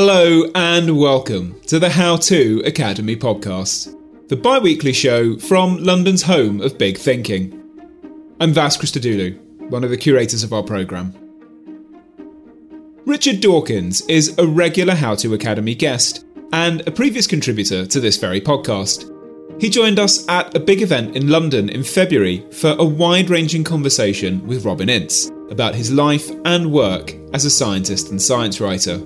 Hello and welcome to the How To Academy podcast, the bi-weekly show from London's home of big thinking. I'm Vas Christodoulou, one of the curators of our programme. Richard Dawkins is a regular How To Academy guest and a previous contributor to this very podcast. He joined us at a big event in London in February for a wide-ranging conversation with Robin Ince about his life and work as a scientist and science writer.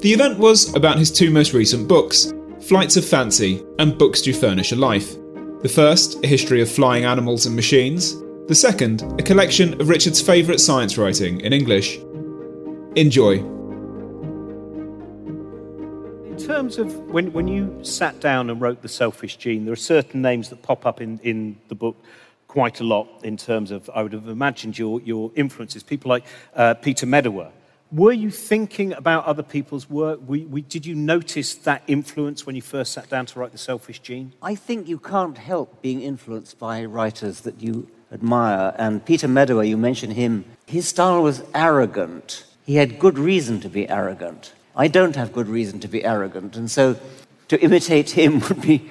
The event was about his two most recent books, Flights of Fancy and Books Do Furnish a Life. The first, a history of flying animals and machines. The second, a collection of Richard's favourite science writing in English. Enjoy. In terms of when you sat down and wrote The Selfish Gene, there are certain names that pop up in the book quite a lot in terms of, I would have imagined, your influences, people like Peter Medawar. Were you thinking about other people's work? Did you notice that influence when you first sat down to write The Selfish Gene? I think you can't help being influenced by writers that you admire. And Peter Medawar, you mentioned him, his style was arrogant. He had good reason to be arrogant. I don't have good reason to be arrogant, and so to imitate him would be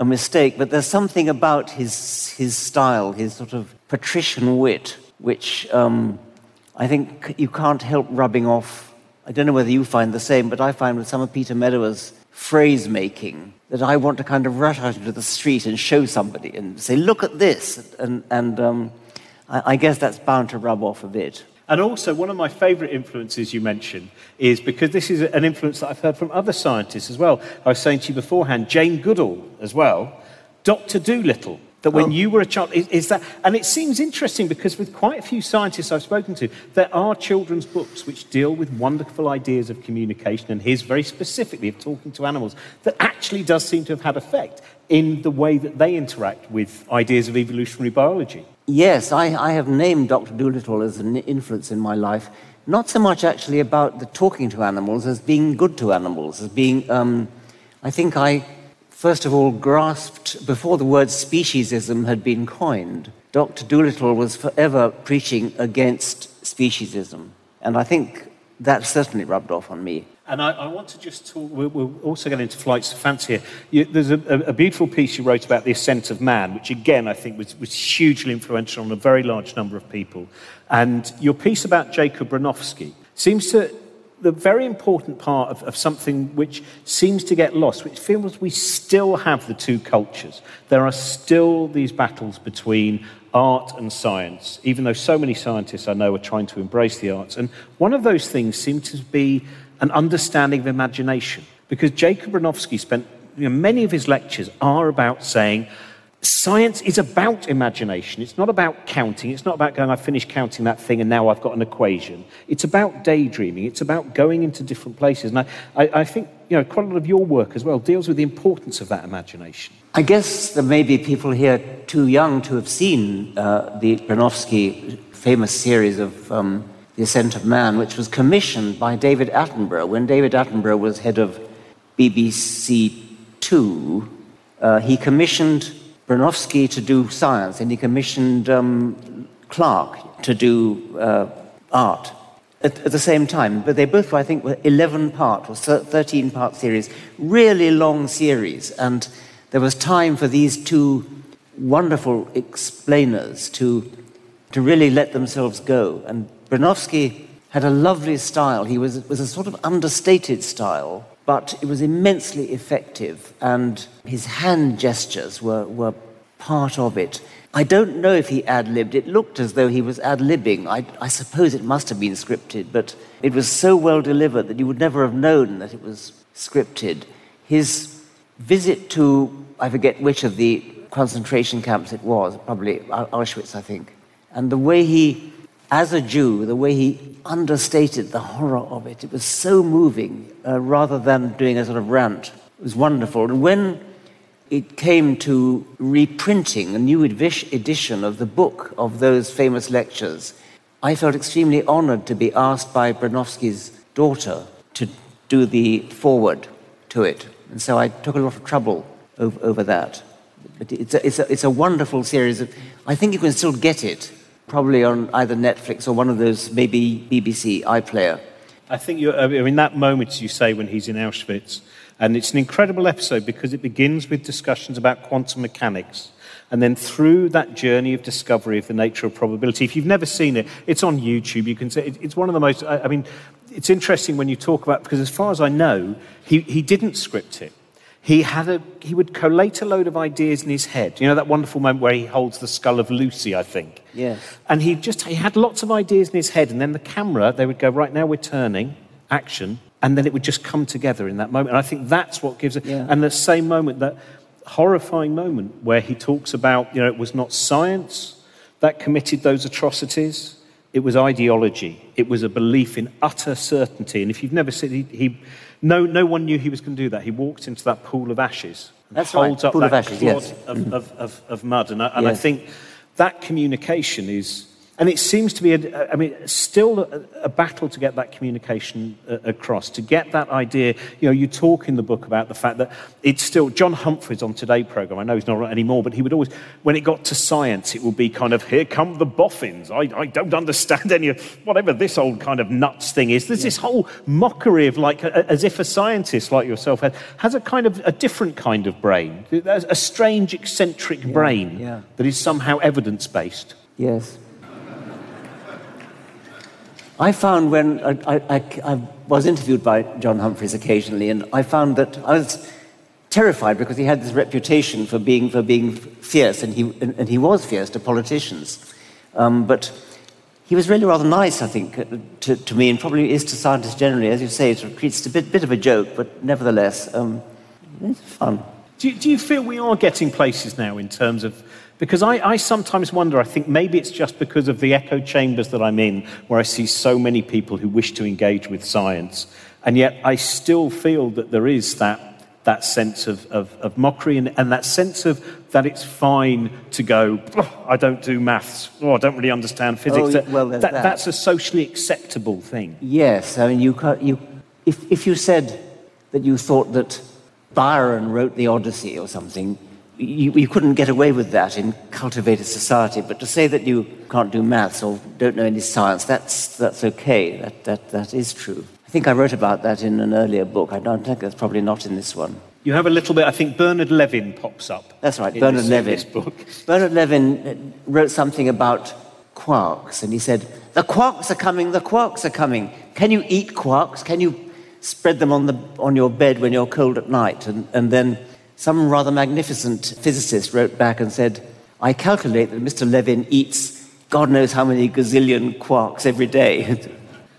a mistake. But there's something about his style, his sort of patrician wit, which I think you can't help rubbing off. I don't know whether you find the same, but I find with some of Peter Medawar's phrase-making that I want to kind of rush out into the street and show somebody and say, look at this, and I guess that's bound to rub off a bit. And also, one of my favourite influences you mention is, because this is an influence that I've heard from other scientists as well, I was saying to you beforehand, Jane Goodall as well, Dr. Doolittle, that when you were a child, is that... And it seems interesting because with quite a few scientists I've spoken to, there are children's books which deal with wonderful ideas of communication, and his very specifically of talking to animals, that actually does seem to have had effect in the way that they interact with ideas of evolutionary biology. Yes, I have named Dr. Doolittle as an influence in my life, not so much actually about the talking to animals as being good to animals, as being... I think I, first of all, grasped, before the word speciesism had been coined, Dr. Doolittle was forever preaching against speciesism. And I think that certainly rubbed off on me. And I want to just talk... We'll also get into Flights of Fancy here. There's a beautiful piece you wrote about The Ascent of Man, which, again, I think was hugely influential on a very large number of people. And your piece about Jacob Bronowski seems to... The very important part of something which seems to get lost, which feels we still have the two cultures. There are still these battles between art and science, even though so many scientists I know are trying to embrace the arts. And one of those things seemed to be... an understanding of imagination. Because Jacob Bronowski spent... many of his lectures are about saying science is about imagination. It's not about counting. It's not about going, I finished counting that thing and now I've got an equation. It's about daydreaming. It's about going into different places. And I think quite a lot of your work as well deals with the importance of that imagination. I guess there may be people here too young to have seen the Bronowski famous series of... The Ascent of Man, which was commissioned by David Attenborough. When David Attenborough was head of BBC Two, he commissioned Bronowski to do science, and he commissioned Clark to do art at the same time. But they both, I think, were 11-part or 13-part series, really long series. And there was time for these two wonderful explainers to really let themselves go. And Bronowski had a lovely style. He was a sort of understated style, but it was immensely effective, and his hand gestures were part of it. I don't know if he ad-libbed. It looked as though he was ad-libbing. I suppose it must have been scripted, but it was so well delivered that you would never have known that it was scripted. His visit to, I forget which of the concentration camps it was, probably Auschwitz, I think, and the way he... as a Jew, the way he understated the horror of it, it was so moving, rather than doing a sort of rant. It was wonderful. And when it came to reprinting a new edition of the book of those famous lectures, I felt extremely honoured to be asked by Bronowski's daughter to do the foreword to it. And so I took a lot of trouble over that. But it's a wonderful series of... I think you can still get it. Probably on either Netflix or one of those, maybe BBC iPlayer. I think you're in that moment, as you say, when he's in Auschwitz. And it's an incredible episode because it begins with discussions about quantum mechanics. And then through that journey of discovery of the nature of probability, if you've never seen it, it's on YouTube. You can see it's one of the most, I mean, it's interesting when you talk about, because as far as I know, he didn't script it. He would collate a load of ideas in his head. You know that wonderful moment where he holds the skull of Lucy, I think? Yes. And he had lots of ideas in his head, and then the camera, they would go, right, now we're turning, action, and then it would just come together in that moment. And I think that's what gives it... Yeah. And the same moment, that horrifying moment where he talks about, you know, it was not science that committed those atrocities, it was ideology. It was a belief in utter certainty. And if you've never seen... No one knew he was going to do that. He walked into that pool of ashes. Holds up that clod of mud. And I think that communication is... And it seems to be, still a battle to get that communication across, to get that idea. You know, you talk in the book about the fact that it's still... John Humphreys on Today programme, I know he's not right anymore, but he would always... When it got to science, it would be kind of, here come the boffins. I don't understand any of... Whatever this old kind of nuts thing is. There's this whole mockery of, like, as if a scientist like yourself has a kind of... a different kind of brain, a strange, eccentric brain that is somehow evidence-based. Yes. I found when I was interviewed by John Humphreys occasionally, and I found that I was terrified because he had this reputation for being fierce, and he was fierce to politicians. But he was really rather nice, I think, to me, and probably is to scientists generally. As you say, it's a bit of a joke, but nevertheless, it's fun. Do you feel we are getting places now in terms of... Because I sometimes wonder, I think maybe it's just because of the echo chambers that I'm in, where I see so many people who wish to engage with science, and yet I still feel that there is that sense of mockery and that sense of that it's fine to go, oh, I don't do maths, oh, I don't really understand physics. Oh, well, that's a socially acceptable thing. Yes, I mean, if you said that you thought that Byron wrote the Odyssey or something... You couldn't get away with that in cultivated society, but to say that you can't do maths or don't know any science, that's okay. That is true. I think I wrote about that in an earlier book. I don't think that's probably not in this one. You have a little bit... I think Bernard Levin pops up. That's right, Bernard Levin. Bernard Levin wrote something about quarks, and he said, the quarks are coming, the quarks are coming. Can you eat quarks? Can you spread them on your bed when you're cold at night? And then... Some rather magnificent physicist wrote back and said, I calculate that Mr. Levin eats God knows how many gazillion quarks every day.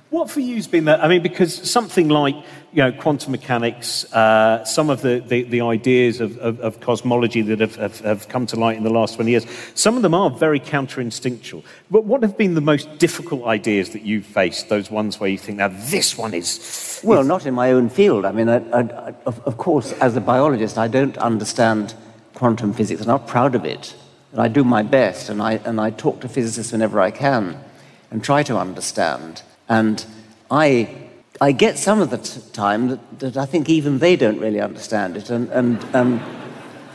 What for you's been that? I mean, because something like, you know, quantum mechanics, some of the ideas of cosmology that have come to light in the last 20 years, some of them are very counterinstinctual. But what have been the most difficult ideas that you've faced, those ones where you think, now, this one is... Well, not in my own field. I mean, of course, as a biologist, I don't understand quantum physics. I'm not proud of it. And I do my best, and I talk to physicists whenever I can and try to understand. And I get some of the time that I think even they don't really understand it. And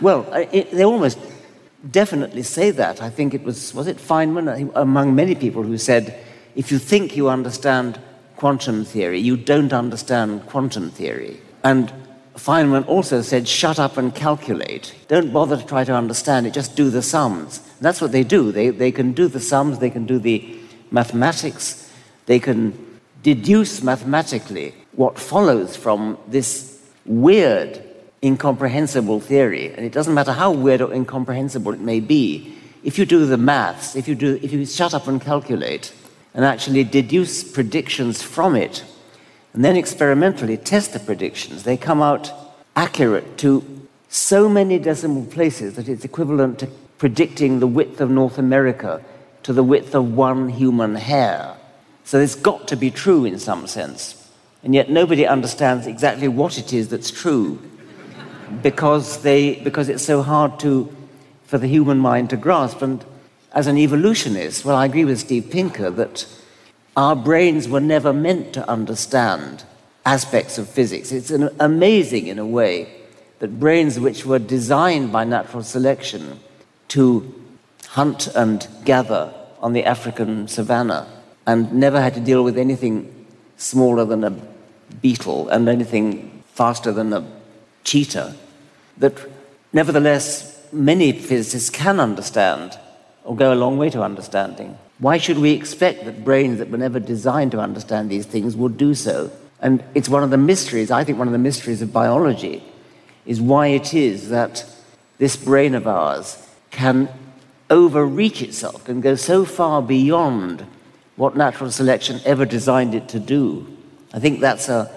they almost definitely say that. I think it was it Feynman, among many people, who said, if you think you understand quantum theory, you don't understand quantum theory. And Feynman also said, shut up and calculate. Don't bother to try to understand it, just do the sums. And that's what they do. They can do the sums, they can do the mathematics, they can deduce mathematically what follows from this weird, incomprehensible theory. And it doesn't matter how weird or incomprehensible it may be. If you do the maths, if you shut up and calculate and actually deduce predictions from it, and then experimentally test the predictions, they come out accurate to so many decimal places that it's equivalent to predicting the width of North America to the width of one human hair. So it's got to be true in some sense. And yet nobody understands exactly what it is that's true because it's so hard for the human mind to grasp. And as an evolutionist, well, I agree with Steve Pinker that our brains were never meant to understand aspects of physics. It's amazing, in a way, that brains which were designed by natural selection to hunt and gather on the African savannah and never had to deal with anything smaller than a beetle and anything faster than a cheetah, that nevertheless many physicists can understand or go a long way to understanding. Why should we expect that brains that were never designed to understand these things would do so? And it's one of the mysteries, I think one of the mysteries of biology, is why it is that this brain of ours can overreach itself, can go so far beyond what natural selection ever designed it to do. I think that's a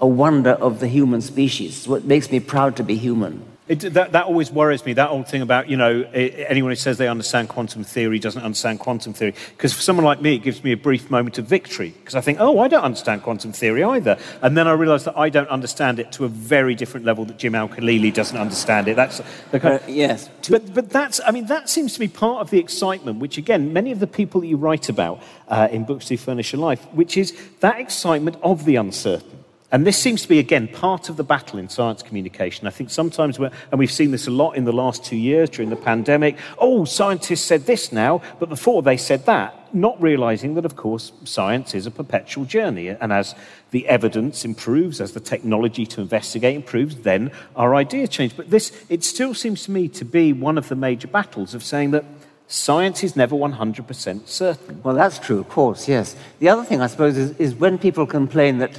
wonder of the human species. It's what makes me proud to be human. That always worries me, that old thing about, you know, anyone who says they understand quantum theory doesn't understand quantum theory. Because for someone like me, it gives me a brief moment of victory. Because I think, oh, I don't understand quantum theory either. And then I realise that I don't understand it to a very different level that Jim Al-Khalili doesn't understand it. That's the kind of... Yes. But that's, I mean, that seems to be part of the excitement, which, again, many of the people that you write about in Books Do Furnish a Life, which is that excitement of the uncertain. And this seems to be, again, part of the battle in science communication. I think sometimes and we've seen this a lot in the last 2 years during the pandemic, oh, scientists said this now, but before they said that, not realising that, of course, science is a perpetual journey. And as the evidence improves, as the technology to investigate improves, then our ideas change. But this, it still seems to me to be one of the major battles of saying that science is never 100% certain. Well, that's true, of course, yes. The other thing, I suppose, is when people complain that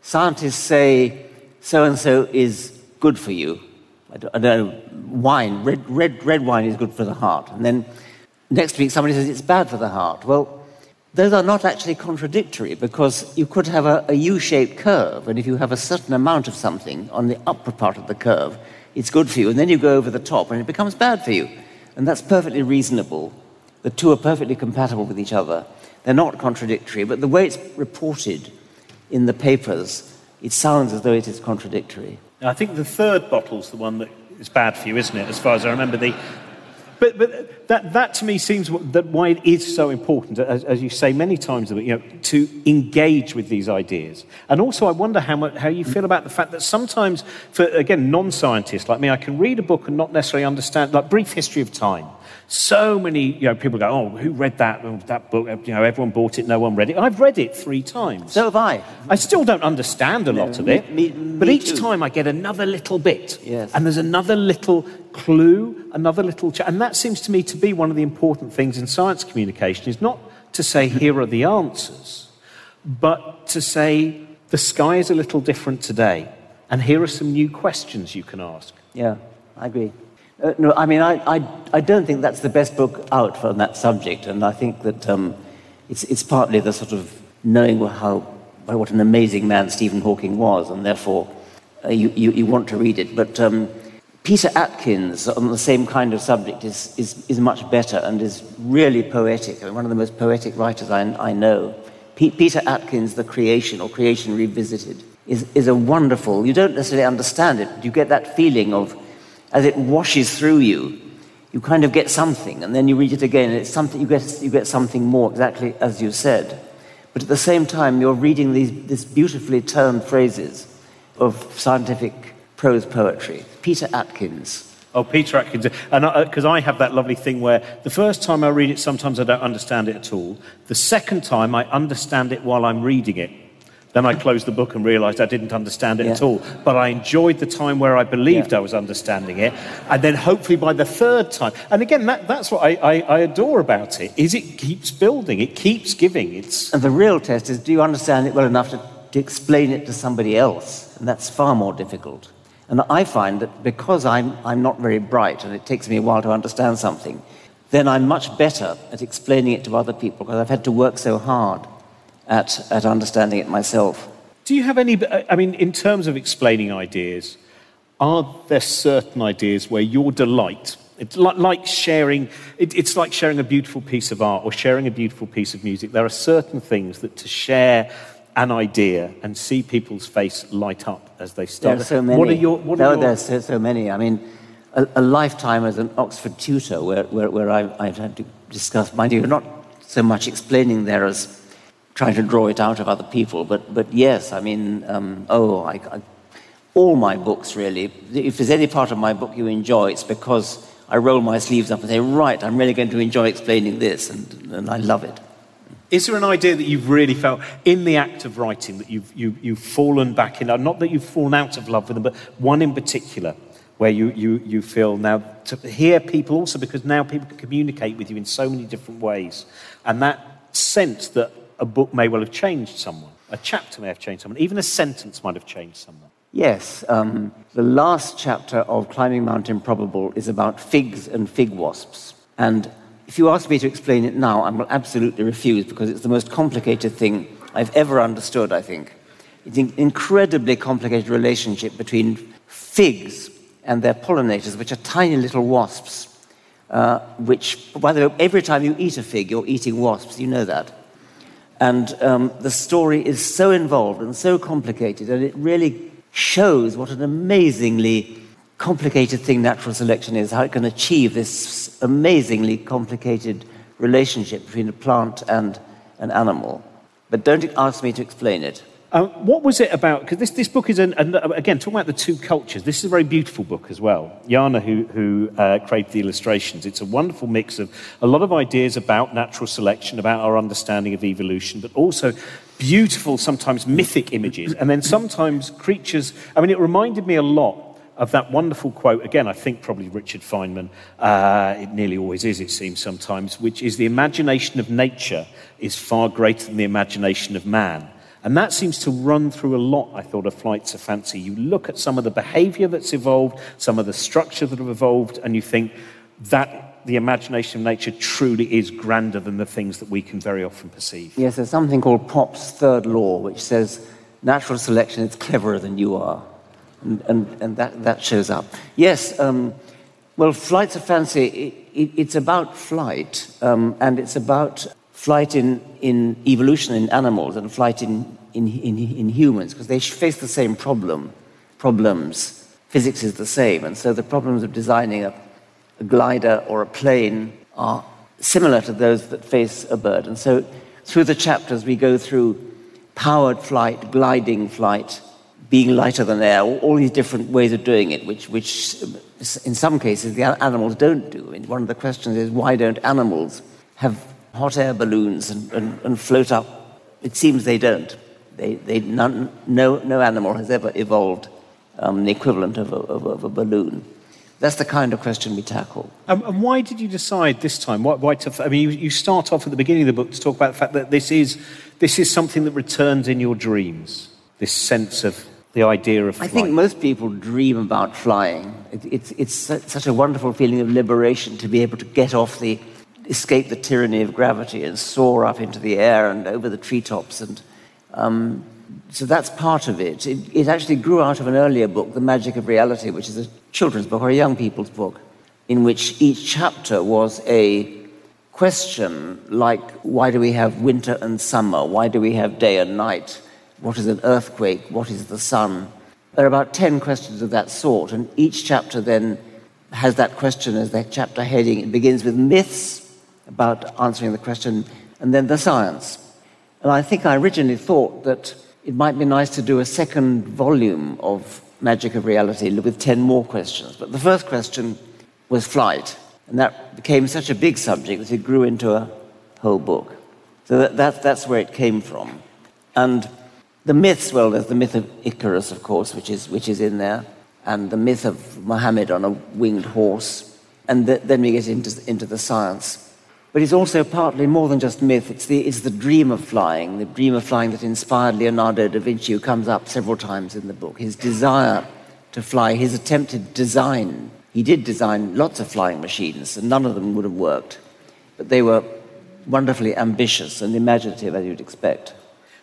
scientists say so-and-so is good for you. I don't know, wine, red wine is good for the heart. And then next week somebody says it's bad for the heart. Well, those are not actually contradictory, because you could have a U-shaped curve, and if you have a certain amount of something on the upper part of the curve, it's good for you, and then you go over the top and it becomes bad for you. And that's perfectly reasonable. The two are perfectly compatible with each other. They're not contradictory, but the way it's reported in the papers, it sounds as though it is contradictory. I think the third bottle's the one that is bad for you, isn't it, as far as I remember. But that to me seems that why it is so important, as you say many times, you know, to engage with these ideas. And also I wonder how you feel about the fact that sometimes, for, again, non-scientists like me, I can read a book and not necessarily understand, like Brief History of Time. So many, you know, people go, oh, who read that? Oh, that book, you know, everyone bought it, no one read it. I've read it 3 times. So have I. I still don't understand a lot of it, but each time I get another little bit. Yes. And there's another little clue, another little... And that seems to me to be one of the important things in science communication, is not to say, here are the answers, but to say, the sky is a little different today, and here are some new questions you can ask. Yeah, I agree. No, I mean, I don't think that's the best book out on that subject, and I think that it's partly the sort of knowing what an amazing man Stephen Hawking was, and therefore you want to read it. But Peter Atkins on the same kind of subject is much better and is really poetic. I mean, one of the most poetic writers I know. Peter Atkins, The Creation, or Creation Revisited, is a wonderful... You don't necessarily understand it, but you get that feeling of... As it washes through you, you kind of get something, and then you read it again, and it's something you get something more, exactly as you said. But at the same time, you're reading these beautifully turned phrases of scientific prose poetry. Peter Atkins. Oh, Peter Atkins. And because I have that lovely thing where the first time I read it, sometimes I don't understand it at all. The second time, I understand it while I'm reading it. Then I closed the book and realised I didn't understand it at all. But I enjoyed the time where I believed I was understanding it. And then hopefully by the third time... And again, that's what I adore about it, is it keeps building, it keeps giving. And the real test is, do you understand it well enough to explain it to somebody else? And that's far more difficult. And I find that because I'm not very bright and it takes me a while to understand something, then I'm much better at explaining it to other people because I've had to work so hard at understanding it myself. Do you have any... I mean, in terms of explaining ideas, are there certain ideas where your delight... It's like sharing... It's like sharing a beautiful piece of art or sharing a beautiful piece of music. There are certain things that to share an idea and see people's face light up as they start... There are so many. There's so many. I mean, a lifetime as an Oxford tutor where I've had to discuss... Mind you, not so much explaining there as... trying to draw it out of other people, but yes, I mean, all my books really, if there's any part of my book you enjoy, it's because I roll my sleeves up and say, right, I'm really going to enjoy explaining this, and I love it. Is there an idea that you've really felt in the act of writing that you've fallen back in love? Not that you've fallen out of love with them, but one in particular where you feel now to hear people also, because now people can communicate with you in so many different ways. And that sense that a book may well have changed someone, a chapter may have changed someone, even a sentence might have changed someone. Yes, the last chapter of Climbing Mount Improbable is about figs and fig wasps. And if you ask me to explain it now, I will absolutely refuse, because it's the most complicated thing I've ever understood, I think. It's an incredibly complicated relationship between figs and their pollinators, which are tiny little wasps, which, by the way, every time you eat a fig, you're eating wasps, you know that. And the story is so involved and so complicated, and it really shows what an amazingly complicated thing natural selection is, how it can achieve this amazingly complicated relationship between a plant and an animal. But don't ask me to explain it. What was it about? Because this book is, again, talking about the two cultures, this is a very beautiful book as well. Jana, who created the illustrations, it's a wonderful mix of a lot of ideas about natural selection, about our understanding of evolution, but also beautiful, sometimes mythic images, and then sometimes creatures. I mean, it reminded me a lot of that wonderful quote, again, I think probably Richard Feynman, it nearly always is, it seems sometimes, which is, the imagination of nature is far greater than the imagination of man. And that seems to run through a lot, I thought, of Flights of Fancy. You look at some of the behaviour that's evolved, some of the structure that have evolved, and you think that the imagination of nature truly is grander than the things that we can very often perceive. Yes, there's something called Poppe's third law, which says natural selection is cleverer than you are. And that shows up. Yes, well, Flights of Fancy, it's about flight, and it's about flight in evolution in animals and flight in humans, because they face the same problems. Physics is the same, and so the problems of designing a glider or a plane are similar to those that face a bird. And so through the chapters, we go through powered flight, gliding flight, being lighter than air, all these different ways of doing it, which in some cases the animals don't do. I mean, one of the questions is, why don't animals have hot air balloons and float up? It seems they don't. No animal has ever evolved the equivalent of a balloon. That's the kind of question we tackle. And why did you decide this time? You start off at the beginning of the book to talk about the fact that this is something that returns in your dreams, this sense of the idea of flight. I think most people dream about flying. It's such a wonderful feeling of liberation to be able to escape the tyranny of gravity and soar up into the air and over the treetops. And so that's part of it. It actually grew out of an earlier book, The Magic of Reality, which is a children's book or a young people's book, in which each chapter was a question like, why do we have winter and summer? Why do we have day and night? What is an earthquake? What is the sun? There are about 10 questions of that sort, and each chapter then has that question as their chapter heading. It begins with myths about answering the question, and then the science. And I think I originally thought that it might be nice to do a second volume of Magic of Reality with 10 more questions. But the first question was flight, and that became such a big subject that it grew into a whole book. So that's where it came from. And the myths, well, there's the myth of Icarus, of course, which is in there, and the myth of Muhammad on a winged horse, and then we get into the science. But it's also partly more than just myth. It's the dream of flying, that inspired Leonardo da Vinci, who comes up several times in the book. His desire to fly, his attempted design. He did design lots of flying machines, and none of them would have worked. But they were wonderfully ambitious and imaginative, as you'd expect.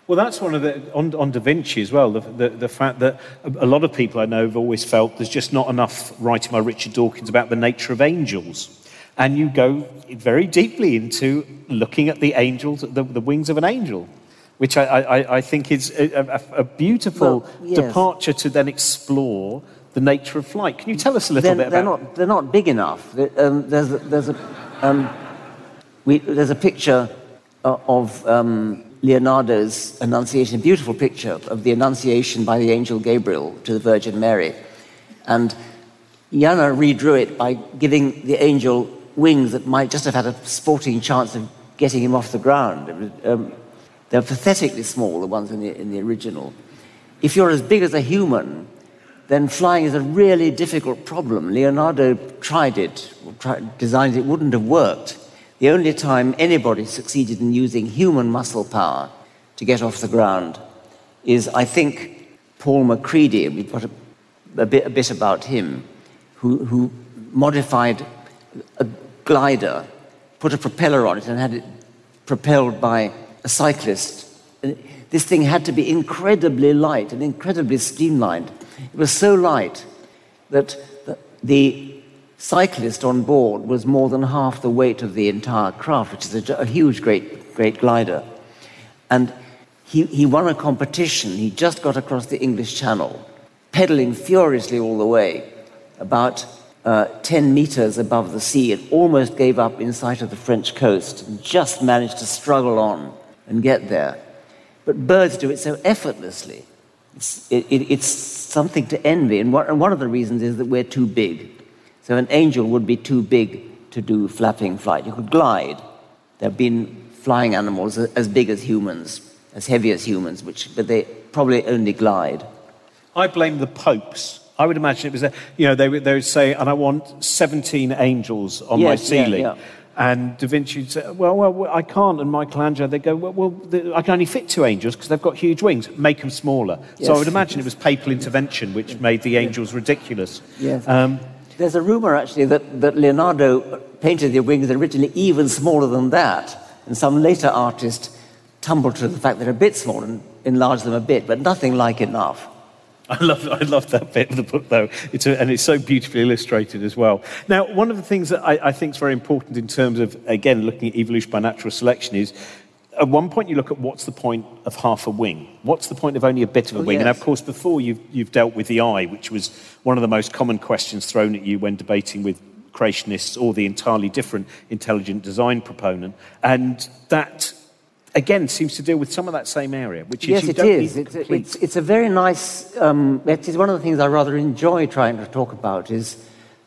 Well, that's one of the... On Da Vinci as well, the fact that a lot of people I know have always felt there's just not enough writing by Richard Dawkins about the nature of angels. And you go very deeply into looking at the angels, the wings of an angel, which I think is a beautiful departure to then explore the nature of flight. Can you tell us a little bit about it? They're not big enough. There's a picture of... Leonardo's Annunciation, a beautiful picture of the Annunciation by the angel Gabriel to the Virgin Mary. And Jana redrew it by giving the angel wings that might just have had a sporting chance of getting him off the ground. They're pathetically small, the ones in the original. If you're as big as a human, then flying is a really difficult problem. Leonardo tried it, designed it, wouldn't have worked. The only time anybody succeeded in using human muscle power to get off the ground is, I think, Paul Macready, we've got a bit about him, who modified a glider, put a propeller on it and had it propelled by a cyclist. And this thing had to be incredibly light and incredibly streamlined. It was so light that the cyclist on board was more than half the weight of the entire craft, which is a huge, great glider. And he won a competition. He just got across the English Channel, pedaling furiously all the way, about 10 meters above the sea. It almost gave up in sight of the French coast and just managed to struggle on and get there. But birds do it so effortlessly. It's something to envy. And one of the reasons is that we're too big. So an angel would be too big to do flapping flight. You could glide. There have been flying animals as big as humans, as heavy as humans, but they probably only glide. I blame the popes. I would imagine it was, they would say, and I want 17 angels on my ceiling. Yeah. And Da Vinci would say, well, I can't. And Michelangelo, they go, well, I can only fit 2 angels because they've got huge wings. Make them smaller. Yes. So I would imagine it was papal intervention which made the angels ridiculous. Yes. There's a rumour, actually, that Leonardo painted the wings originally even smaller than that. And some later artist tumbled to the fact they're a bit small and enlarged them a bit, but nothing like enough. I love that bit of the book, though, and it's so beautifully illustrated as well. Now, one of the things that I think is very important in terms of, again, looking at evolution by natural selection is, at one point you look at what's the point of half a wing? What's the point of only a bit of a wing? Yes. And, of course, before you've dealt with the eye, which was one of the most common questions thrown at you when debating with creationists or the entirely different intelligent design proponent. And that, again, seems to deal with some of that same area, which is... Yes, it is. It's a very nice... it's one of the things I rather enjoy trying to talk about is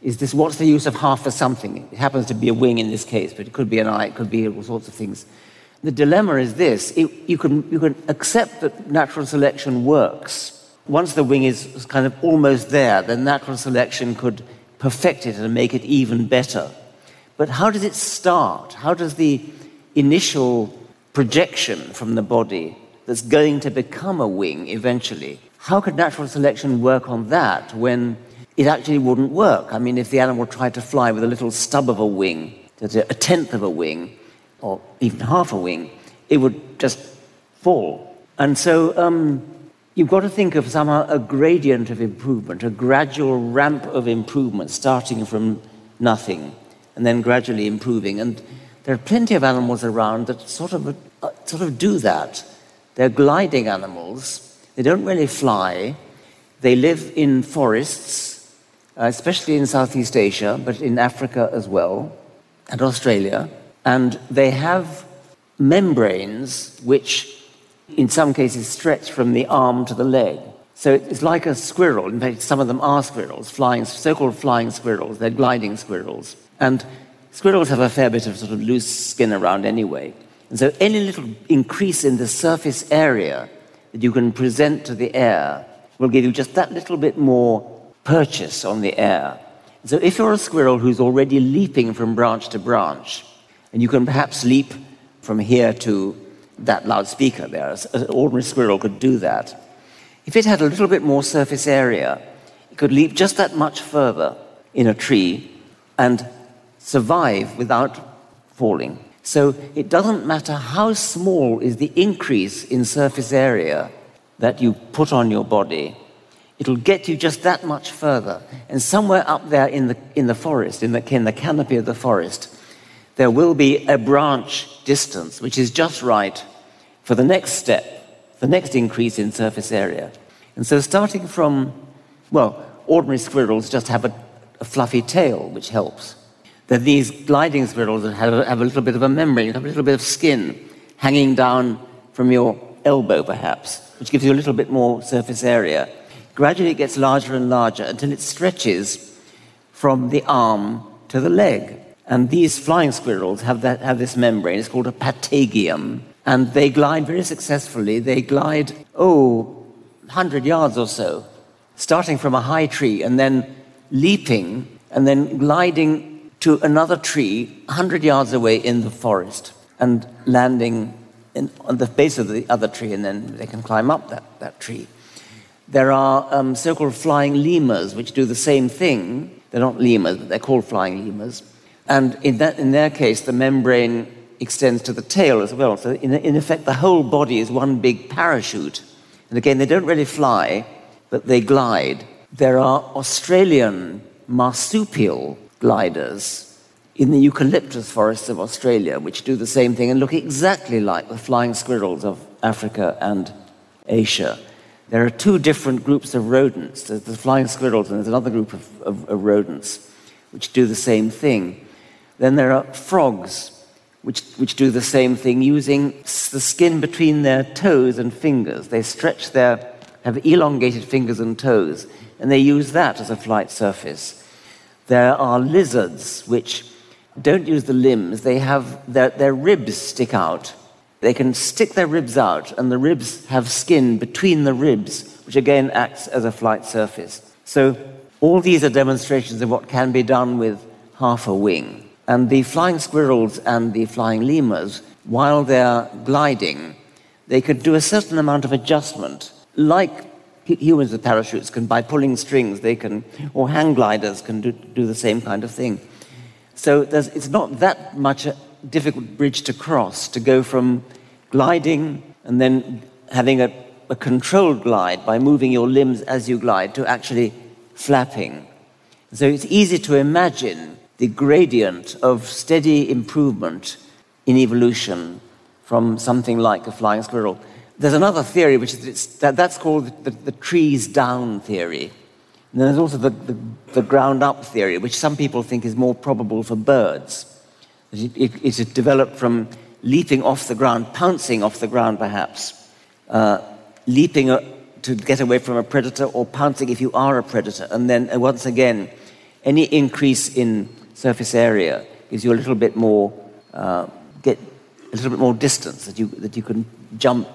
this, what's the use of half for something? It happens to be a wing in this case, but it could be an eye, it could be all sorts of things. The dilemma is this. You can accept that natural selection works. Once the wing is kind of almost there, then natural selection could perfect it and make it even better. But how does it start? How does the initial projection from the body that's going to become a wing eventually, how could natural selection work on that when it actually wouldn't work? I mean, if the animal tried to fly with a little stub of a wing, a tenth of a wing, or even half a wing, it would just fall. And so you've got to think of somehow a gradient of improvement, a gradual ramp of improvement, starting from nothing and then gradually improving. And there are plenty of animals around that sort of do that. They're gliding animals. They don't really fly. They live in forests, especially in Southeast Asia, but in Africa as well, and Australia. And they have membranes which, in some cases, stretch from the arm to the leg. So it's like a squirrel. In fact, some of them are squirrels, so-called flying squirrels. They're gliding squirrels. And squirrels have a fair bit of sort of loose skin around anyway. And so any little increase in the surface area that you can present to the air will give you just that little bit more purchase on the air. And so if you're a squirrel who's already leaping from branch to branch, and you can perhaps leap from here to that loudspeaker there, an ordinary squirrel could do that. If it had a little bit more surface area, it could leap just that much further in a tree and survive without falling. So it doesn't matter how small is the increase in surface area that you put on your body, it'll get you just that much further. And somewhere up there in the forest, in the canopy of the forest, there will be a branch distance which is just right for the next step, the next increase in surface area. And so starting from, ordinary squirrels just have a fluffy tail, which helps. That these gliding squirrels have a little bit of a membrane, have a little bit of skin hanging down from your elbow, perhaps, which gives you a little bit more surface area. Gradually it gets larger and larger until it stretches from the arm to the leg. And these flying squirrels have this membrane. It's called a patagium. And they glide very successfully. They glide, 100 yards or so, starting from a high tree and then leaping and then gliding to another tree 100 yards away in the forest and landing on the base of the other tree, and then they can climb up that tree. There are so-called flying lemurs, which do the same thing. They're not lemurs, but they're called flying lemurs. And in their case, the membrane extends to the tail as well. So in effect, the whole body is one big parachute. And again, they don't really fly, but they glide. There are Australian marsupial gliders in the eucalyptus forests of Australia, which do the same thing and look exactly like the flying squirrels of Africa and Asia. There are two different groups of rodents. There's the flying squirrels, and there's another group of rodents, which do the same thing. Then there are frogs, which do the same thing using the skin between their toes and fingers. They stretch have elongated fingers and toes, and they use that as a flight surface. There are lizards, which don't use the limbs. They have their ribs stick out. They can stick their ribs out, and the ribs have skin between the ribs, which again acts as a flight surface. So all these are demonstrations of what can be done with half a wing. And the flying squirrels and the flying lemurs, while they're gliding, they could do a certain amount of adjustment. Like humans with parachutes can, by pulling strings, they can, or hang gliders can do the same kind of thing. So it's not that much a difficult bridge to cross, to go from gliding and then having a controlled glide by moving your limbs as you glide to actually flapping. So it's easy to imagine the gradient of steady improvement in evolution from something like a flying squirrel. There's another theory, which is that's called the trees down theory. And there's also the ground up theory, which some people think is more probable for birds. It is developed from leaping off the ground, pouncing off the ground perhaps, leaping to get away from a predator, or pouncing if you are a predator. And then once again, any increase in surface area gives you a little bit more distance that you can jump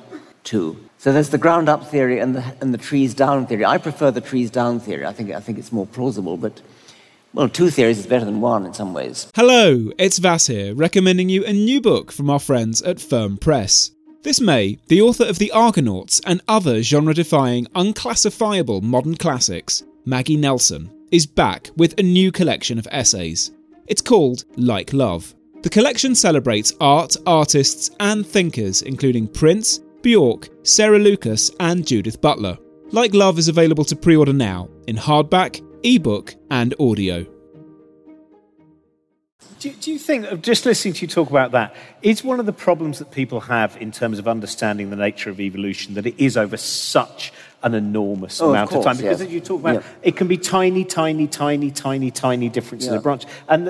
to. So there's the ground up theory and the trees down theory. I prefer the trees down theory. I think it's more plausible, but two theories is better than one in some ways. Hello, it's Vas here, recommending you a new book from our friends at Firm Press. This May, the author of The Argonauts and other genre-defying, unclassifiable modern classics, Maggie Nelson, is back with a new collection of essays. It's called Like Love. The collection celebrates art, artists and thinkers including Prince, Bjork, Sarah Lucas and Judith Butler. Like Love is available to pre-order now in hardback, ebook and audio. Do you think, just listening to you talk about that, is one of the problems that people have in terms of understanding the nature of evolution that it is over such an enormous amount of time? Because as you talk about, it can be tiny differences in the branch. And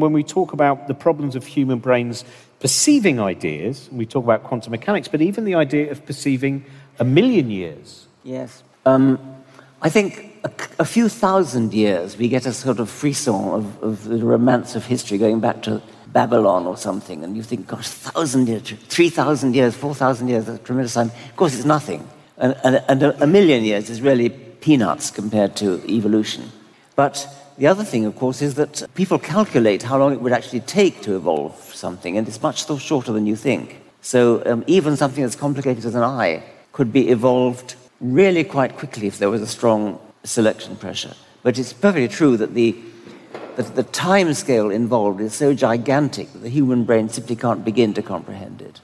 when we talk about the problems of human brains perceiving ideas, we talk about quantum mechanics, but even the idea of perceiving 1 million years. Yes. I think a few thousand years, we get a sort of frisson of the romance of history going back to Babylon or something, and you think, gosh, 1,000 years, 3,000 years, 4,000 years, that's a tremendous time. Of course, it's nothing. And 1 million years is really peanuts compared to evolution. But the other thing, of course, is that people calculate how long it would actually take to evolve something, and it's much shorter than you think. So even something as complicated as an eye could be evolved really quite quickly if there was a strong selection pressure. But it's perfectly true that the time scale involved is so gigantic that the human brain simply can't begin to comprehend it.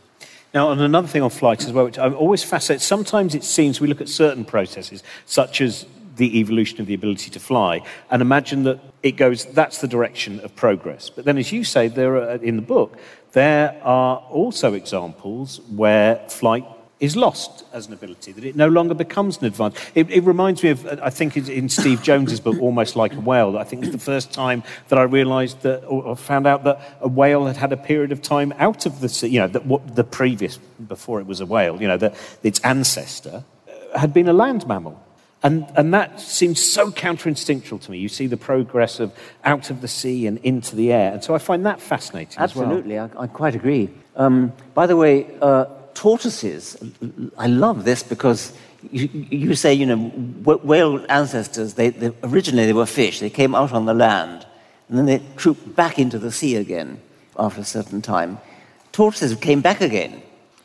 Now, and another thing on flight as well, which I'm always fascinated, sometimes it seems we look at certain processes, such as the evolution of the ability to fly, and imagine that it goes, that's the direction of progress. But then, as you say, in the book, there are also examples where flight is lost as an ability, that it no longer becomes an advantage. It reminds me of, I think it's in Steve Jones's book, Almost Like a Whale, that I think was the first time that I realised that, or found out that a whale had a period of time out of the sea, that what the previous, before it was a whale, that its ancestor had been a land mammal. And that seems so counterinstinctual to me. You see the progress of out of the sea and into the air. And so I find that fascinating. Absolutely, as well. Absolutely, I quite agree. By the way, tortoises, I love this because you say, you know, whale ancestors, originally they were fish. They came out on the land, and then they trooped back into the sea again after a certain time. Tortoises came back again.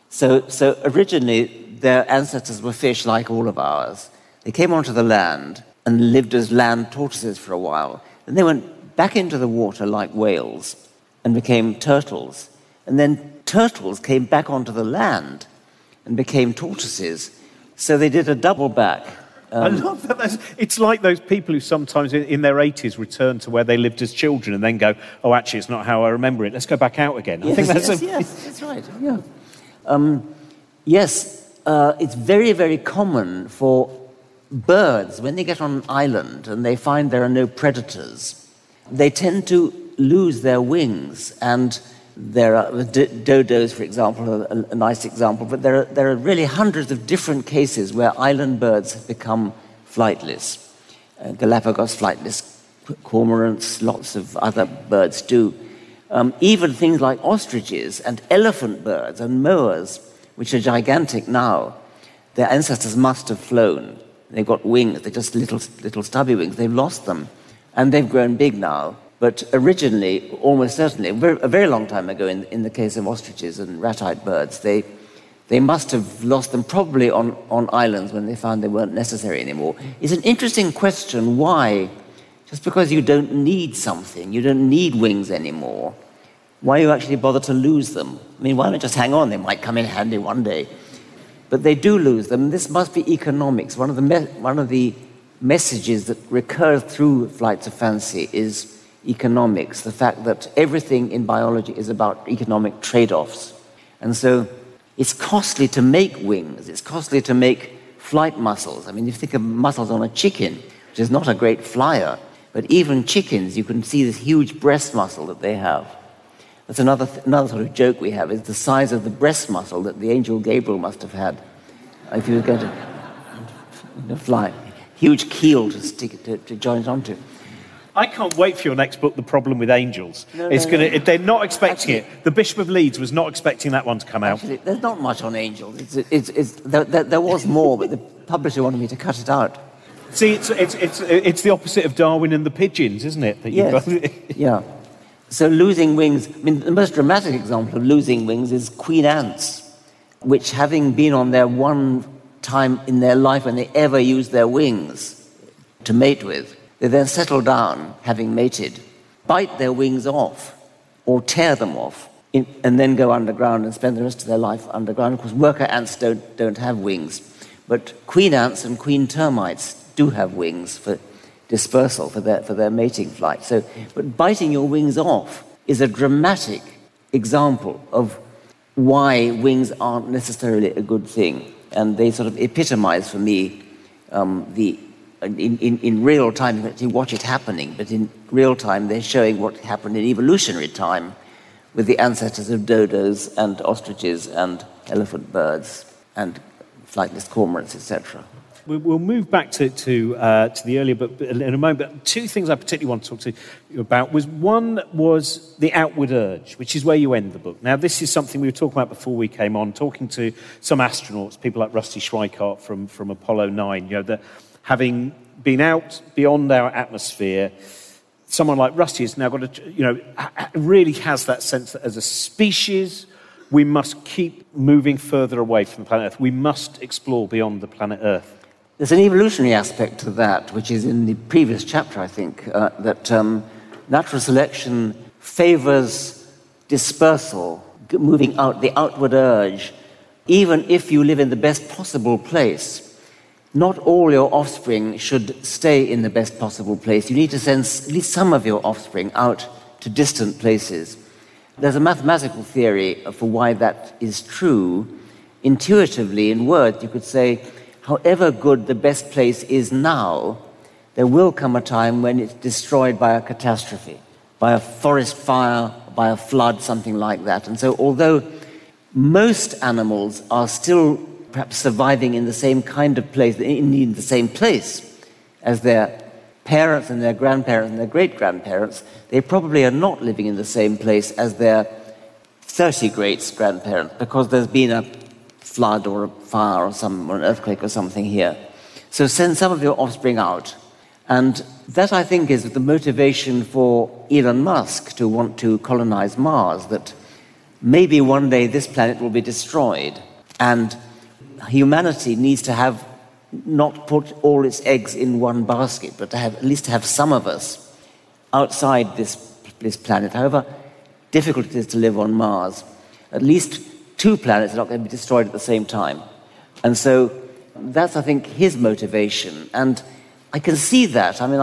So originally their ancestors were fish like all of ours. They came onto the land and lived as land tortoises for a while. Then they went back into the water like whales and became turtles. And then turtles came back onto the land and became tortoises. So they did a double back. I love that. It's like those people who sometimes in their 80s return to where they lived as children and then go, oh, actually, it's not how I remember it. Let's go back out again. Yes, I think yes, that's right. Yeah. It's very, very common for birds, when they get on an island and they find there are no predators, they tend to lose their wings. And there are dodos, for example, a nice example, but there are really hundreds of different cases where island birds have become flightless. Galapagos flightless, cormorants, lots of other birds do. Even things like ostriches and elephant birds and moas, which are gigantic now, their ancestors must have flown. They've got wings, they're just little stubby wings. They've lost them, and they've grown big now. But originally, almost certainly, a very long time ago, in the case of ostriches and rat-eyed birds, they must have lost them probably on islands when they found they weren't necessary anymore. It's an interesting question why, just because you don't need something, you don't need wings anymore, why you actually bother to lose them? I mean, why not just hang on? They might come in handy one day. But they do lose them. This must be economics. One of the messages that recurs through Flights of Fancy is economics, the fact that everything in biology is about economic trade-offs. And so it's costly to make wings. It's costly to make flight muscles. I mean, you think of muscles on a chicken, which is not a great flyer, but even chickens, you can see this huge breast muscle that they have. That's another sort of joke we have, is the size of the breast muscle that the angel Gabriel must have had if he was going to fly. Huge keel to join it onto. I can't wait for your next book, The Problem with Angels. They're not expecting it. The Bishop of Leeds was not expecting that one to come out. Actually, there's not much on angels. There was more, but the publisher wanted me to cut it out. See, it's the opposite of Darwin and the pigeons, isn't it? Yeah. So losing wings, I mean, the most dramatic example of losing wings is queen ants, which, having been on their one time in their life when they ever used their wings to mate with, they then settle down, having mated, bite their wings off or tear them off, and then go underground and spend the rest of their life underground. Of course, worker ants don't have wings, but queen ants and queen termites do have wings for dispersal, for their mating flight. So, but biting your wings off is a dramatic example of why wings aren't necessarily a good thing. And they sort of epitomize for me in real time, you can actually watch it happening, but in real time they're showing what happened in evolutionary time with the ancestors of dodos and ostriches and elephant birds and flightless cormorants, etc. We'll move back to the earlier book in a moment. But two things I particularly want to talk to you about was, one was the outward urge, which is where you end the book. Now, this is something we were talking about before we came on, talking to some astronauts, people like Rusty Schweikart from Apollo 9, you know, that having been out beyond our atmosphere, someone like Rusty has now got to, you know, really has that sense that as a species, we must keep moving further away from the planet Earth. We must explore beyond the planet Earth. There's an evolutionary aspect to that, which is in the previous chapter, I think, that natural selection favors dispersal, moving out, the outward urge, even if you live in the best possible place. Not all your offspring should stay in the best possible place. You need to send at least some of your offspring out to distant places. There's a mathematical theory for why that is true. Intuitively, in words, you could say, however good the best place is now, there will come a time when it's destroyed by a catastrophe, by a forest fire, by a flood, something like that. And so although most animals are still perhaps surviving in the same kind of place, in the same place as their parents and their grandparents and their great-grandparents, they probably are not living in the same place as their 30 great-grandparents, because there's been a flood or a fire or an earthquake or something here. So send some of your offspring out. And that, I think, is the motivation for Elon Musk to want to colonize Mars, that maybe one day this planet will be destroyed, and humanity needs to have not put all its eggs in one basket, but to have at least have some of us outside this planet. However difficult it is to live on Mars, at least two planets are not going to be destroyed at the same time. And so that's, I think, his motivation. And I can see that. I mean,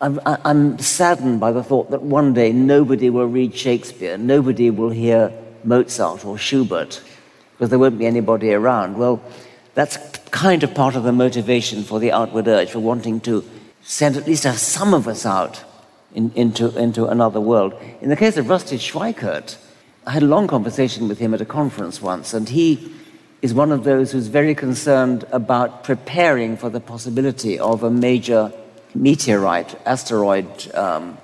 I'm saddened by the thought that one day nobody will read Shakespeare, nobody will hear Mozart or Schubert, because there won't be anybody around. Well, that's kind of part of the motivation for the outward urge, for wanting to send at least some of us out into another world. In the case of Rusty Schweikart, I had a long conversation with him at a conference once, and he is one of those who's very concerned about preparing for the possibility of a major meteorite, asteroid,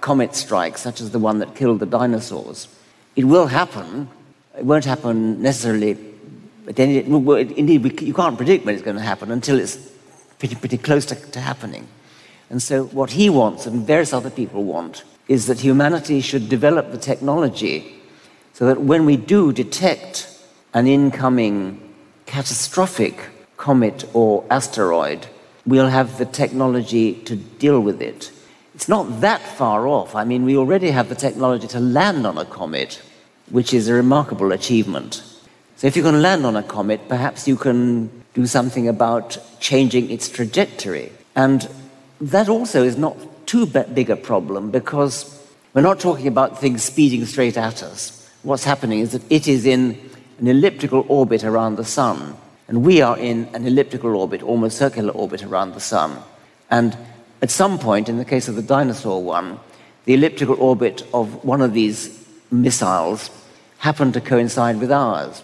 comet strike, such as the one that killed the dinosaurs. It will happen. It won't happen necessarily. Indeed, you can't predict when it's going to happen until it's pretty close to happening. And so what he wants, and various other people want, is that humanity should develop the technology so that when we do detect an incoming catastrophic comet or asteroid, we'll have the technology to deal with it. It's not that far off. I mean, we already have the technology to land on a comet, which is a remarkable achievement. So if you can land on a comet, perhaps you can do something about changing its trajectory. And that also is not too big a problem, because we're not talking about things speeding straight at us. What's happening is that it is in an elliptical orbit around the sun, and we are in an elliptical orbit, almost circular orbit around the sun. And at some point, in the case of the dinosaur one, the elliptical orbit of one of these missiles happened to coincide with ours.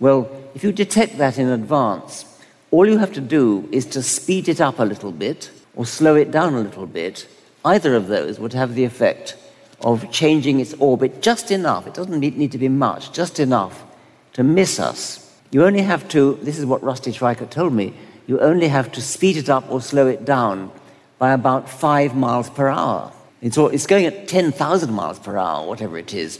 Well, if you detect that in advance, all you have to do is to speed it up a little bit or slow it down a little bit. Either of those would have the effect of changing its orbit just enough. It doesn't need to be much, just enough to miss us. You only have to, this is what Rusty Schweikart told me, you only have to speed it up or slow it down by about 5 miles per hour. It's going at 10,000 miles per hour, whatever it is.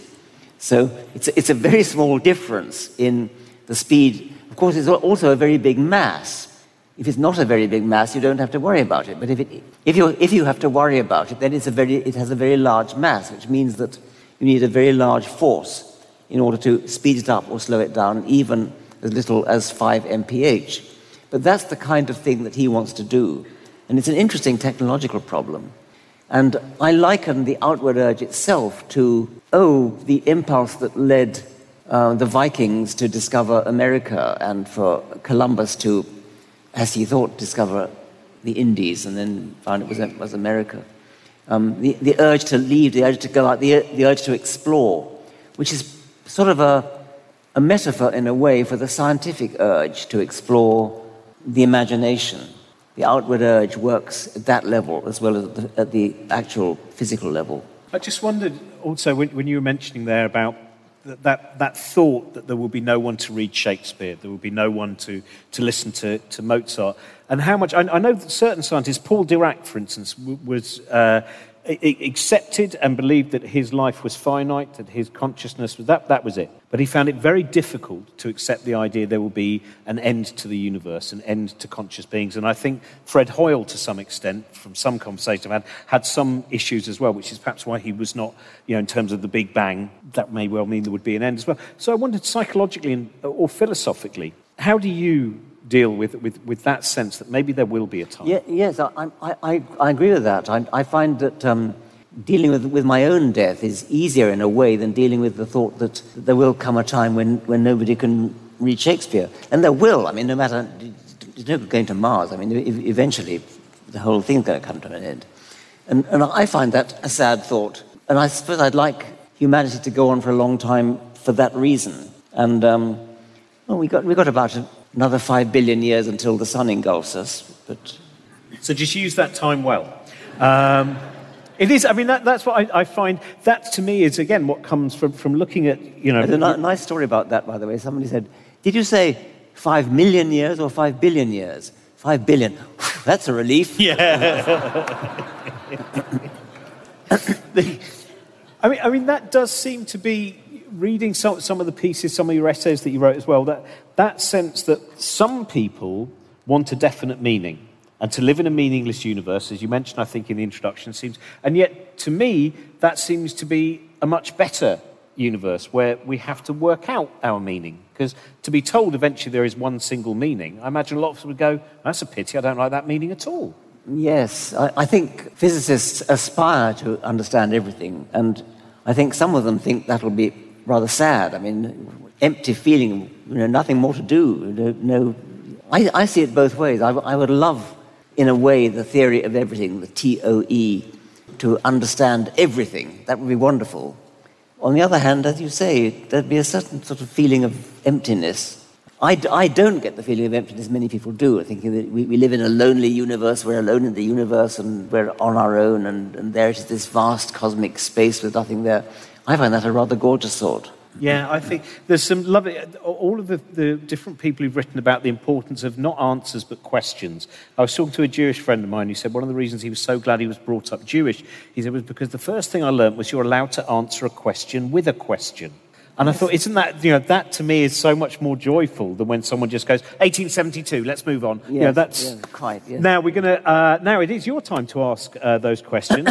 So it's a very small difference in the speed. Of course, it's also a very big mass. If it's not a very big mass, you don't have to worry about it. But if you have to worry about it, then it has a very large mass, which means that you need a very large force in order to speed it up or slow it down, even as little as 5 mph. But that's the kind of thing that he wants to do. And it's an interesting technological problem. And I liken the outward urge itself to, the impulse that led the Vikings to discover America, and for Columbus to, as he thought, discover the Indies, and then found it was America. The urge to leave, the urge to go out, the urge to explore, which is sort of a metaphor, in a way, for the scientific urge to explore the imagination. The outward urge works at that level as well as at the actual physical level. I just wondered also, when you were mentioning there about that thought that there will be no one to read Shakespeare, there will be no one to listen to Mozart, and how much... I know that certain scientists, Paul Dirac, for instance, was... accepted and believed that his life was finite, that his consciousness was that was it. But he found it very difficult to accept the idea there will be an end to the universe, an end to conscious beings. And I think Fred Hoyle, to some extent, from some conversation I've had some issues as well, which is perhaps why he was not, in terms of the Big Bang, that may well mean there would be an end as well. So I wondered, psychologically or philosophically, how do you deal with that sense that maybe there will be a time? Yes, I agree with that. I find that dealing with my own death is easier in a way than dealing with the thought that there will come a time when nobody can read Shakespeare. And there will. I mean, no matter... There's no going to Mars. I mean, eventually the whole thing's going to come to an end. And I find that a sad thought. And I suppose I'd like humanity to go on for a long time for that reason. And we got about... another 5 billion years until the sun engulfs us. But so just use that time well. It is, I mean, that's what I find, that to me is, again, what comes from looking at, you know... There's a nice story about that, by the way. Somebody said, did you say 5 million years or 5 billion years? 5 billion. That's a relief. Yeah. I mean, that does seem to be, reading some of the pieces, some of your essays that you wrote as well, that sense that some people want a definite meaning. And to live in a meaningless universe, as you mentioned, I think, in the introduction, seems... And yet, to me, that seems to be a much better universe where we have to work out our meaning. Because to be told eventually there is one single meaning, I imagine a lot of us would go, that's a pity, I don't like that meaning at all. Yes, I think physicists aspire to understand everything. And I think some of them think that'll be rather sad. I mean, empty feeling, nothing more to do. No, I see it both ways. I would love... in a way, the theory of everything, the TOE, to understand everything. That would be wonderful. On the other hand, as you say, there'd be a certain sort of feeling of emptiness. I don't get the feeling of emptiness many people do, thinking that we live in a lonely universe, we're alone in the universe, and we're on our own, and there it is, this vast cosmic space with nothing there. I find that a rather gorgeous thought. Yeah, I think there's some lovely... All of the different people who've written about the importance of not answers but questions. I was talking to a Jewish friend of mine who said one of the reasons he was so glad he was brought up Jewish, he said, was because the first thing I learned was you're allowed to answer a question with a question. And I thought, isn't that... that to me is so much more joyful than when someone just goes, 1872, let's move on. Yes, that's... Yes, quite, yes. Now we're going to... now it is your time to ask those questions.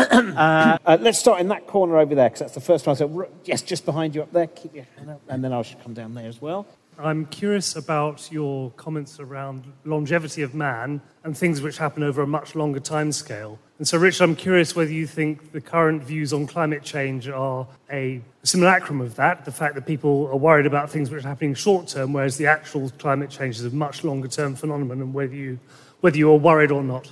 Let's start in that corner over there, because that's the first one. So, yes, just behind you up there. Keep your hand up. And then I should come down there as well. I'm curious about your comments around longevity of man and things which happen over a much longer timescale. And so, Richard, I'm curious whether you think the current views on climate change are a simulacrum of that, the fact that people are worried about things which are happening short-term, whereas the actual climate change is a much longer-term phenomenon, and whether you are worried or not.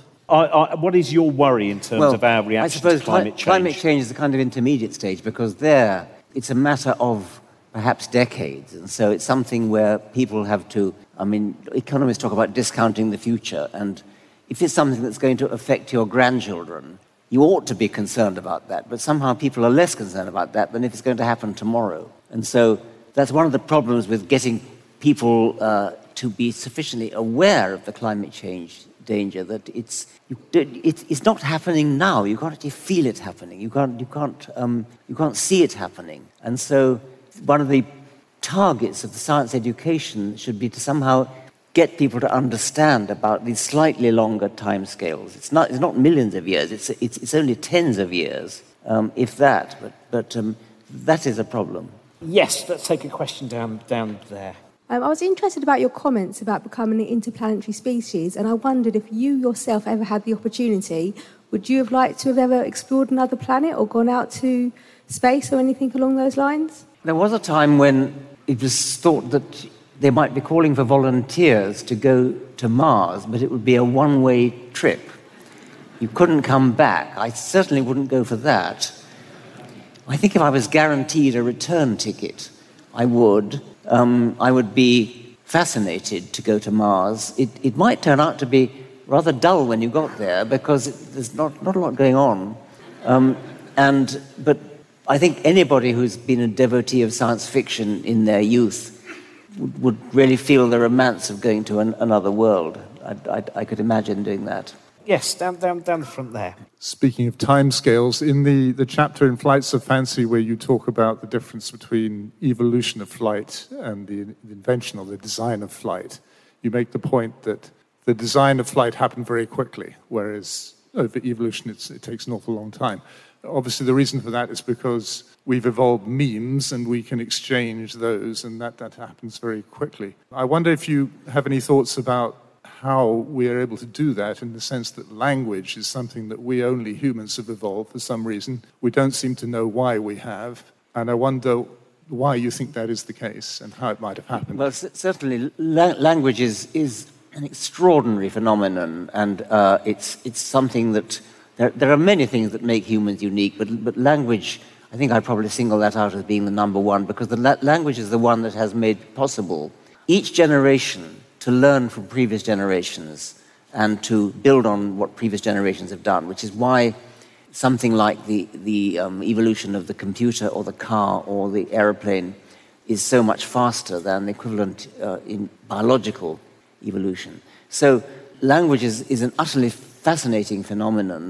What is your worry in terms of our reaction to climate change? Climate change is a kind of intermediate stage, because there it's a matter of perhaps decades, and so it's something where people have to... I mean, economists talk about discounting the future, and if it's something that's going to affect your grandchildren, you ought to be concerned about that, but somehow people are less concerned about that than if it's going to happen tomorrow. And so that's one of the problems with getting people to be sufficiently aware of the climate change danger, that it's not happening now. You can't actually feel it happening. You can't see it happening. And so one of the targets of the science education should be to somehow get people to understand about these slightly longer timescales. It's not millions of years. It's only tens of years, if that. But that is a problem. Yes, let's take a question down there. I was interested about your comments about becoming an interplanetary species, and I wondered if you yourself ever had the opportunity, would you have liked to have ever explored another planet or gone out to space or anything along those lines? There was a time when it was thought that they might be calling for volunteers to go to Mars, but it would be a one-way trip. You couldn't come back. I certainly wouldn't go for that. I think if I was guaranteed a return ticket, I would. I would be fascinated to go to Mars. It might turn out to be rather dull when you got there, because there's not a lot going on. But I think anybody who's been a devotee of science fiction in their youth would really feel the romance of going to another world. I could imagine doing that. Yes, down the front there. Speaking of timescales, in the chapter in Flights of Fancy where you talk about the difference between evolution of flight and the invention or the design of flight, you make the point that the design of flight happened very quickly, whereas over evolution it takes an awful long time. Obviously, the reason for that is because we've evolved memes and we can exchange those, and that happens very quickly. I wonder if you have any thoughts about how we are able to do that, in the sense that language is something that we only humans have evolved for some reason. We don't seem to know why we have, and I wonder why you think that is the case and how it might have happened. Well, certainly language is an extraordinary phenomenon, and it's something that... There are many things that make humans unique, but language, I think I'd probably single that out as being the number one, because the language is the one that has made possible. Each generation to learn from previous generations and to build on what previous generations have done, which is why something like the evolution of the computer or the car or the aeroplane is so much faster than the equivalent in biological evolution. So language is an utterly fascinating phenomenon.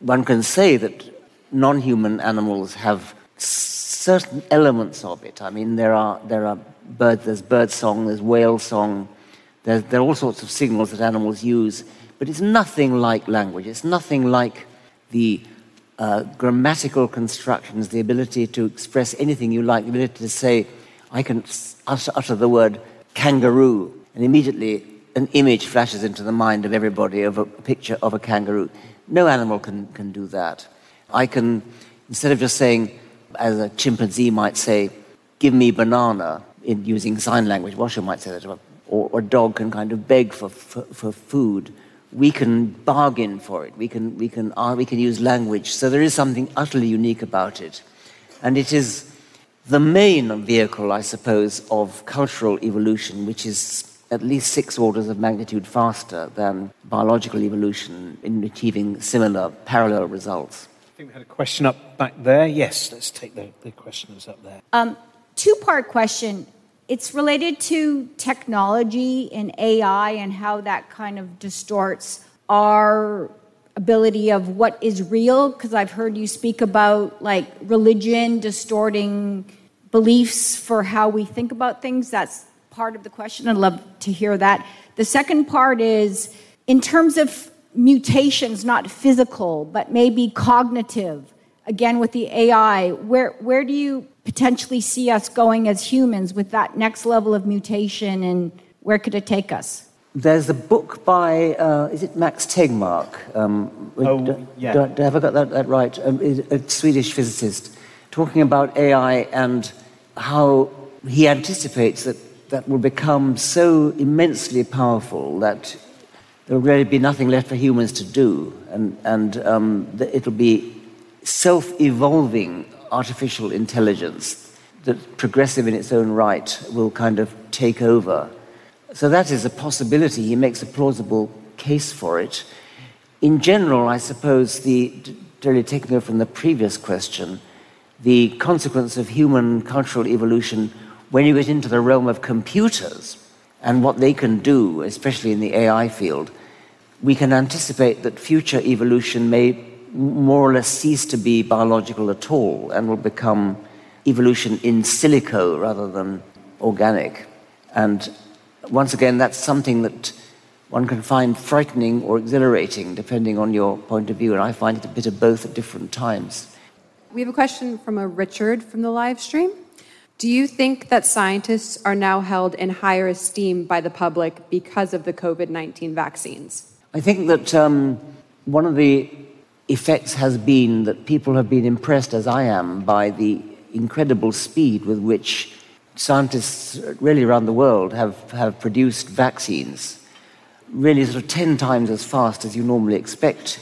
One can say that non-human animals have certain elements of it. I mean, there are birds, there's bird song, there's whale song, there are all sorts of signals that animals use, but it's nothing like language. It's nothing like the grammatical constructions, the ability to express anything you like, the ability to say, I can utter the word kangaroo, and immediately an image flashes into the mind of everybody of a picture of a kangaroo. No animal can do that. I can, instead of just saying, as a chimpanzee might say, give me banana, in using sign language, Washer might say that, or a dog can kind of beg for food. We can bargain for it. We can use language. So there is something utterly unique about it. And it is the main vehicle, I suppose, of cultural evolution, which is at least 6 orders of magnitude faster than biological evolution in achieving similar parallel results. I think we had a question up back there. Yes, let's take the questioners up there. Two-part question. It's related to technology and AI and how that kind of distorts our ability of what is real, because I've heard you speak about like religion distorting beliefs for how we think about things. That's part of the question. I'd love to hear that. The second part is in terms of mutations, not physical, but maybe cognitive, again with the AI, where do you potentially see us going as humans with that next level of mutation, and where could it take us? There's a book by, is it Max Tegmark? Have I got that right? A Swedish physicist talking about AI and how he anticipates that will become so immensely powerful that there will really be nothing left for humans to do, and it will be self-evolving artificial intelligence that, progressive in its own right, will kind of take over. So that is a possibility. He makes a plausible case for it. In general, I suppose, really taking it from the previous question, the consequence of human cultural evolution, when you get into the realm of computers and what they can do, especially in the AI field, we can anticipate that future evolution may more or less cease to be biological at all and will become evolution in silico rather than organic. And once again, that's something that one can find frightening or exhilarating, depending on your point of view, and I find it a bit of both at different times. We have a question from a Richard from the live stream. Do you think that scientists are now held in higher esteem by the public because of the COVID-19 vaccines? I think that one of the effects has been that people have been impressed, as I am, by the incredible speed with which scientists really around the world have produced vaccines, really sort of 10 times as fast as you normally expect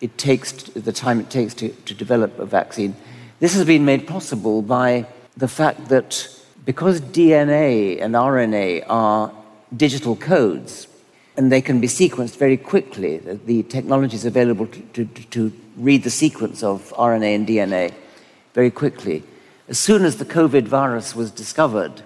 it takes, the time it takes to develop a vaccine. This has been made possible by the fact that because DNA and RNA are digital codes and they can be sequenced very quickly, the technology is available to read the sequence of RNA and DNA very quickly. As soon as the COVID virus was discovered,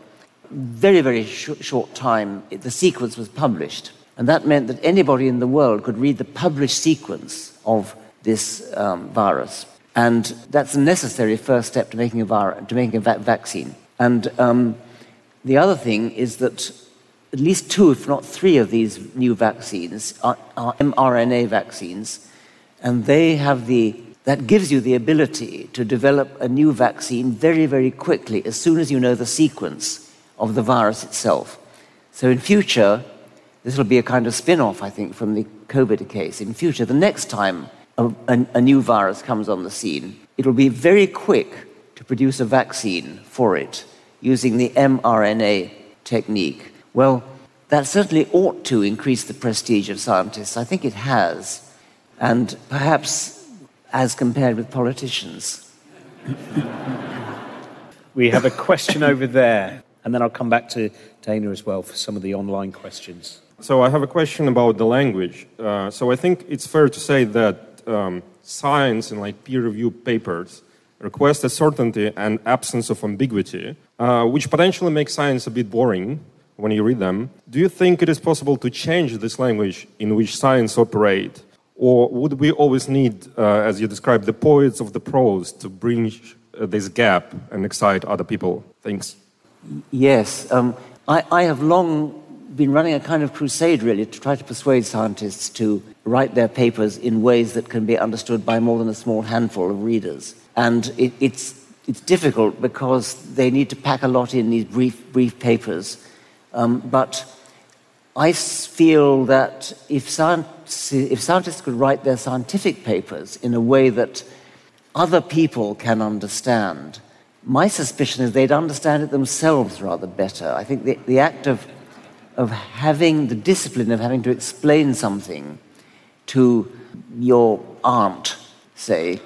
very, very short time, the sequence was published. And that meant that anybody in the world could read the published sequence of this virus. And that's a necessary first step to making a vaccine. And the other thing is that at least 2, if not 3, of these new vaccines are mRNA vaccines, and they have that gives you the ability to develop a new vaccine very, very quickly as soon as you know the sequence of the virus itself. So in future, this will be a kind of spin-off, I think, from the COVID case. In future, the next time a new virus comes on the scene, it will be very quick to produce a vaccine for it using the mRNA technique. Well, that certainly ought to increase the prestige of scientists. I think it has, and perhaps as compared with politicians. We have a question over there. And then I'll come back to Dana as well for some of the online questions. So I have a question about the language. So I think it's fair to say that science and like peer-reviewed papers request a certainty and absence of ambiguity, which potentially makes science a bit boring when you read them. Do you think it is possible to change this language in which science operates? Or would we always need, as you described, the poets of the prose to bridge this gap and excite other people? Thanks. Yes. I have long been running a kind of crusade, really, to try to persuade scientists to write their papers in ways that can be understood by more than a small handful of readers. And it's difficult because they need to pack a lot in these brief papers. But I feel that if scientists could write their scientific papers in a way that other people can understand, my suspicion is they'd understand it themselves rather better. I think the act of having the discipline of having to explain something to your aunt, say,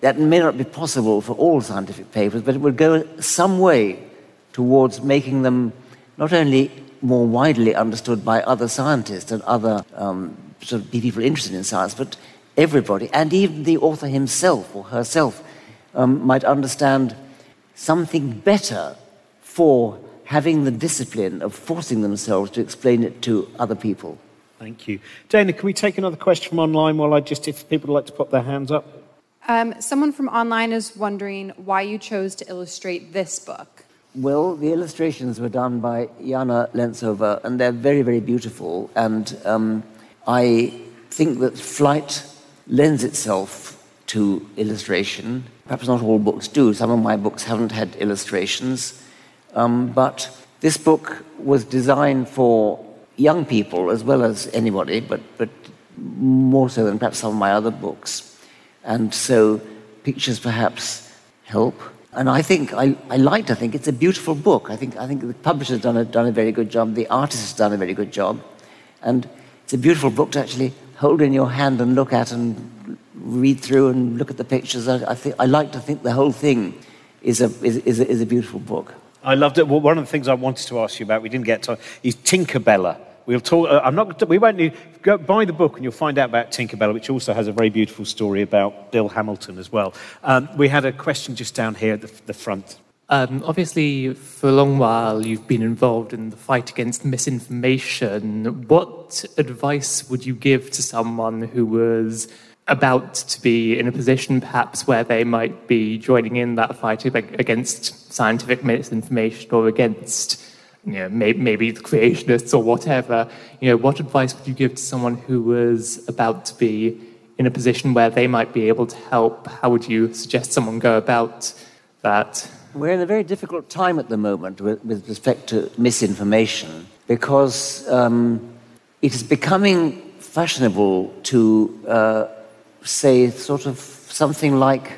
that may not be possible for all scientific papers, but it would go some way towards making them not only more widely understood by other scientists and other sort of people interested in science, but everybody, and even the author himself or herself, might understand something better for having the discipline of forcing themselves to explain it to other people. Thank you. Dana, can we take another question from online while if people would like to pop their hands up? Someone from online is wondering why you chose to illustrate this book. Well, the illustrations were done by Jana Lentzover, and they're very, very beautiful. And I think that flight lends itself to illustration. Perhaps not all books do. Some of my books haven't had illustrations. But this book was designed for young people as well as anybody, but more so than perhaps some of my other books. And so pictures perhaps help. And I think, I think it's a beautiful book. I think the publisher's done a very good job. The artist has done a very good job. And it's a beautiful book to actually hold in your hand and look at and read through and look at the pictures. I like to think the whole thing is a beautiful book. I loved it. Well, one of the things I wanted to ask you about, we didn't get time, is Tinkerbella. We'll talk. We won't need. Go buy the book, and you'll find out about Tinkerbell, which also has a very beautiful story about Bill Hamilton as well. We had a question just down here at the front. Obviously, for a long while, you've been involved in the fight against misinformation. What advice would you give to someone who was about to be in a position, perhaps, where they might be joining in that fight against scientific misinformation or against? Maybe the creationists or whatever, what advice would you give to someone who was about to be in a position where they might be able to help? How would you suggest someone go about that? We're in a very difficult time at the moment with respect to misinformation because it is becoming fashionable to say sort of something like,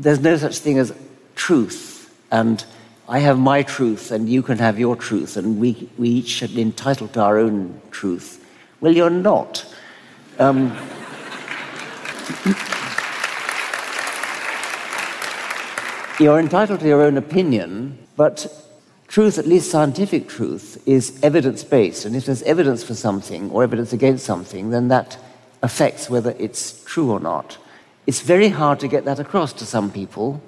there's no such thing as truth, and I have my truth, and you can have your truth, and we each should be entitled to our own truth. Well, you're not. You're entitled to your own opinion, but truth, at least scientific truth, is evidence-based, and if there's evidence for something or evidence against something, then that affects whether it's true or not. It's very hard to get that across to some people.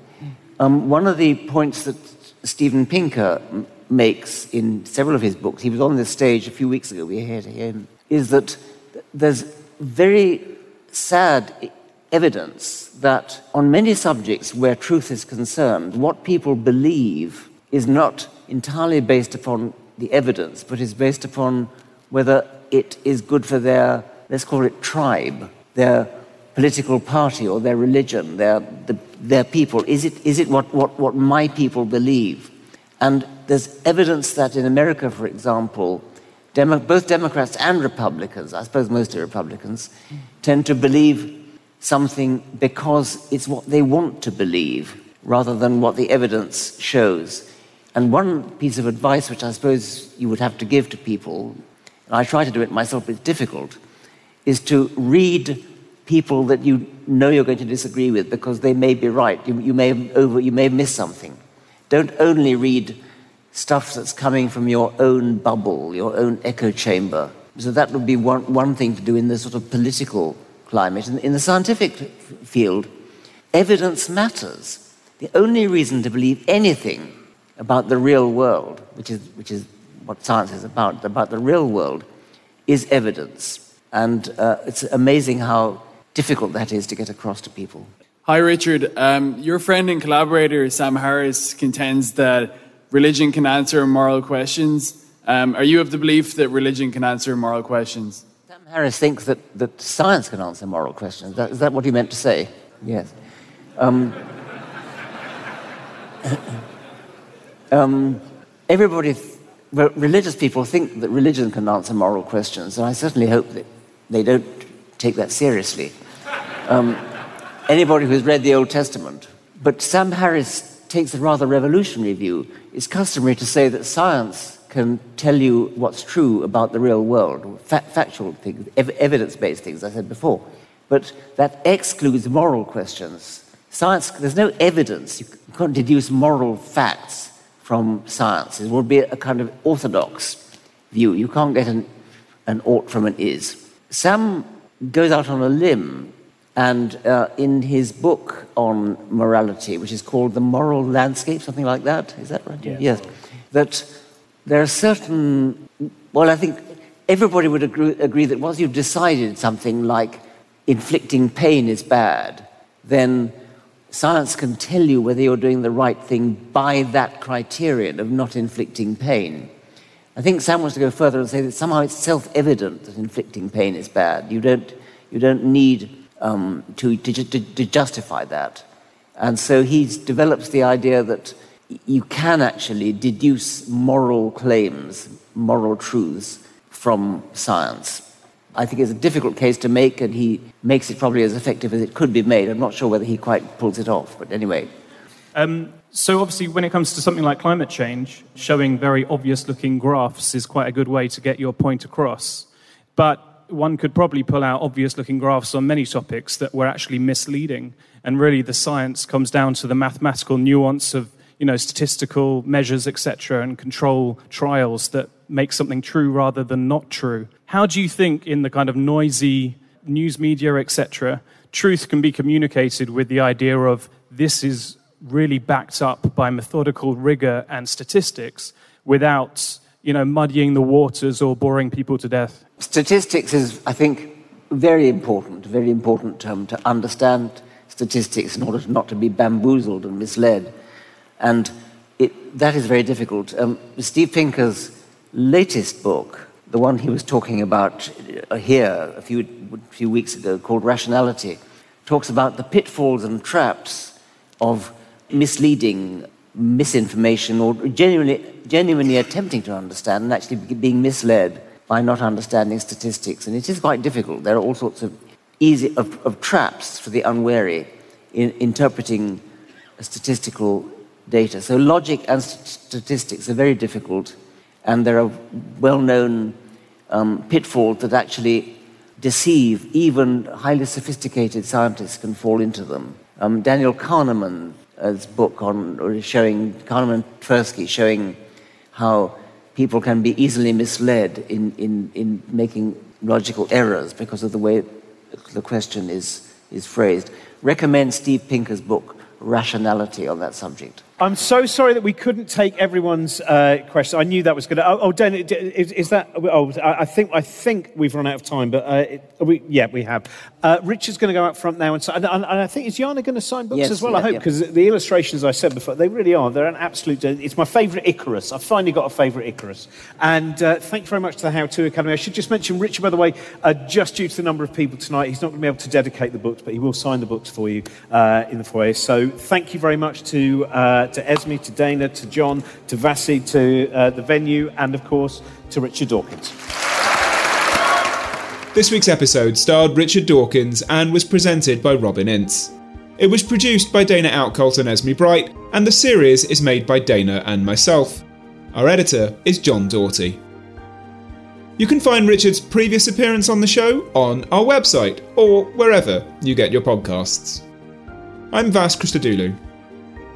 One of the points that Steven Pinker makes in several of his books, he was on this stage a few weeks ago, we heard him, is that there's very sad evidence that on many subjects where truth is concerned, what people believe is not entirely based upon the evidence, but is based upon whether it is good for their, let's call it tribe, their political party or their religion, their people. Is it what my people believe? And there's evidence that in America, for example, both Democrats and Republicans, I suppose mostly Republicans, tend to believe something because it's what they want to believe rather than what the evidence shows. And one piece of advice which I suppose you would have to give to people, and I try to do it myself, it's difficult, is to read people that you know you're going to disagree with because they may be right. You may miss something. Don't only read stuff that's coming from your own bubble, your own echo chamber. So that would be one thing to do in the sort of political climate. In the scientific field, evidence matters. The only reason to believe anything about the real world, which is what science is about the real world, is evidence. And it's amazing how difficult that is to get across to people. Hi, Richard. Your friend and collaborator, Sam Harris, contends that religion can answer moral questions. Are you of the belief that religion can answer moral questions? Sam Harris thinks that science can answer moral questions. Is that what he meant to say? Yes. Religious people think that religion can answer moral questions, and I certainly hope that they don't take that seriously. Anybody who's read the Old Testament. But Sam Harris takes a rather revolutionary view. It's customary to say that science can tell you what's true about the real world, factual things, evidence-based things, I said before. But that excludes moral questions. Science, there's no evidence. You can't deduce moral facts from science. It would be a kind of orthodox view. You can't get an ought from an is. Sam goes out on a limb, and in his book on morality, which is called The Moral Landscape, something like that, is that right? Yeah. Yes. That there are certain... Well, I think everybody would agree that once you've decided something like inflicting pain is bad, then science can tell you whether you're doing the right thing by that criterion of not inflicting pain. I think Sam wants to go further and say that somehow it's self-evident that inflicting pain is bad. You don't need to justify that. And so he develops the idea that you can actually deduce moral claims, moral truths from science. I think it's a difficult case to make, and he makes it probably as effective as it could be made. I'm not sure whether he quite pulls it off, but anyway. So obviously, when it comes to something like climate change, showing very obvious-looking graphs is quite a good way to get your point across. But one could probably pull out obvious-looking graphs on many topics that were actually misleading. And really, the science comes down to the mathematical nuance of, statistical measures, etc., and control trials that make something true rather than not true. How do you think, in the kind of noisy news media, etc., truth can be communicated with the idea of this is really backed up by methodical rigor and statistics without, muddying the waters or boring people to death? Statistics is, I think, very important term to understand statistics in order not to be bamboozled and misled. And that is very difficult. Steve Pinker's latest book, the one he was talking about here a few weeks ago, called Rationality, talks about the pitfalls and traps of misleading, misinformation, or genuinely attempting to understand and actually being misled by not understanding statistics. And it is quite difficult. There are all sorts of traps for the unwary in interpreting statistical data. So logic and statistics are very difficult, and there are well-known pitfalls that actually deceive. Even highly sophisticated scientists can fall into them. Daniel Kahneman's book on Kahneman-Tversky showing how people can be easily misled in making logical errors because of the way the question is phrased. Recommend Steve Pinker's book, Rationality, on that subject. I'm so sorry that we couldn't take everyone's question. I knew that was going to... Oh, Dan, is that... Oh, I think we've run out of time, but... we have. Richard's going to go out front now. And I think, is Jana going to sign books as well? Yeah, I hope, because the illustrations, I said before, they really are. They're an absolute... It's my favourite Icarus. I've finally got a favourite Icarus. And thank you very much to the How To Academy. I should just mention, Richard, by the way, just due to the number of people tonight, he's not going to be able to dedicate the books, but he will sign the books for you in the foyer. So thank you very much to Esme, to Dana, to John, to Vassi, to the venue, and, of course, to Richard Dawkins. This week's episode starred Richard Dawkins and was presented by Robin Ince. It was produced by Dana Outcult and Esme Bright, and the series is made by Dana and myself. Our editor is John Doughty. You can find Richard's previous appearance on the show on our website or wherever you get your podcasts. I'm Vas Christodoulou.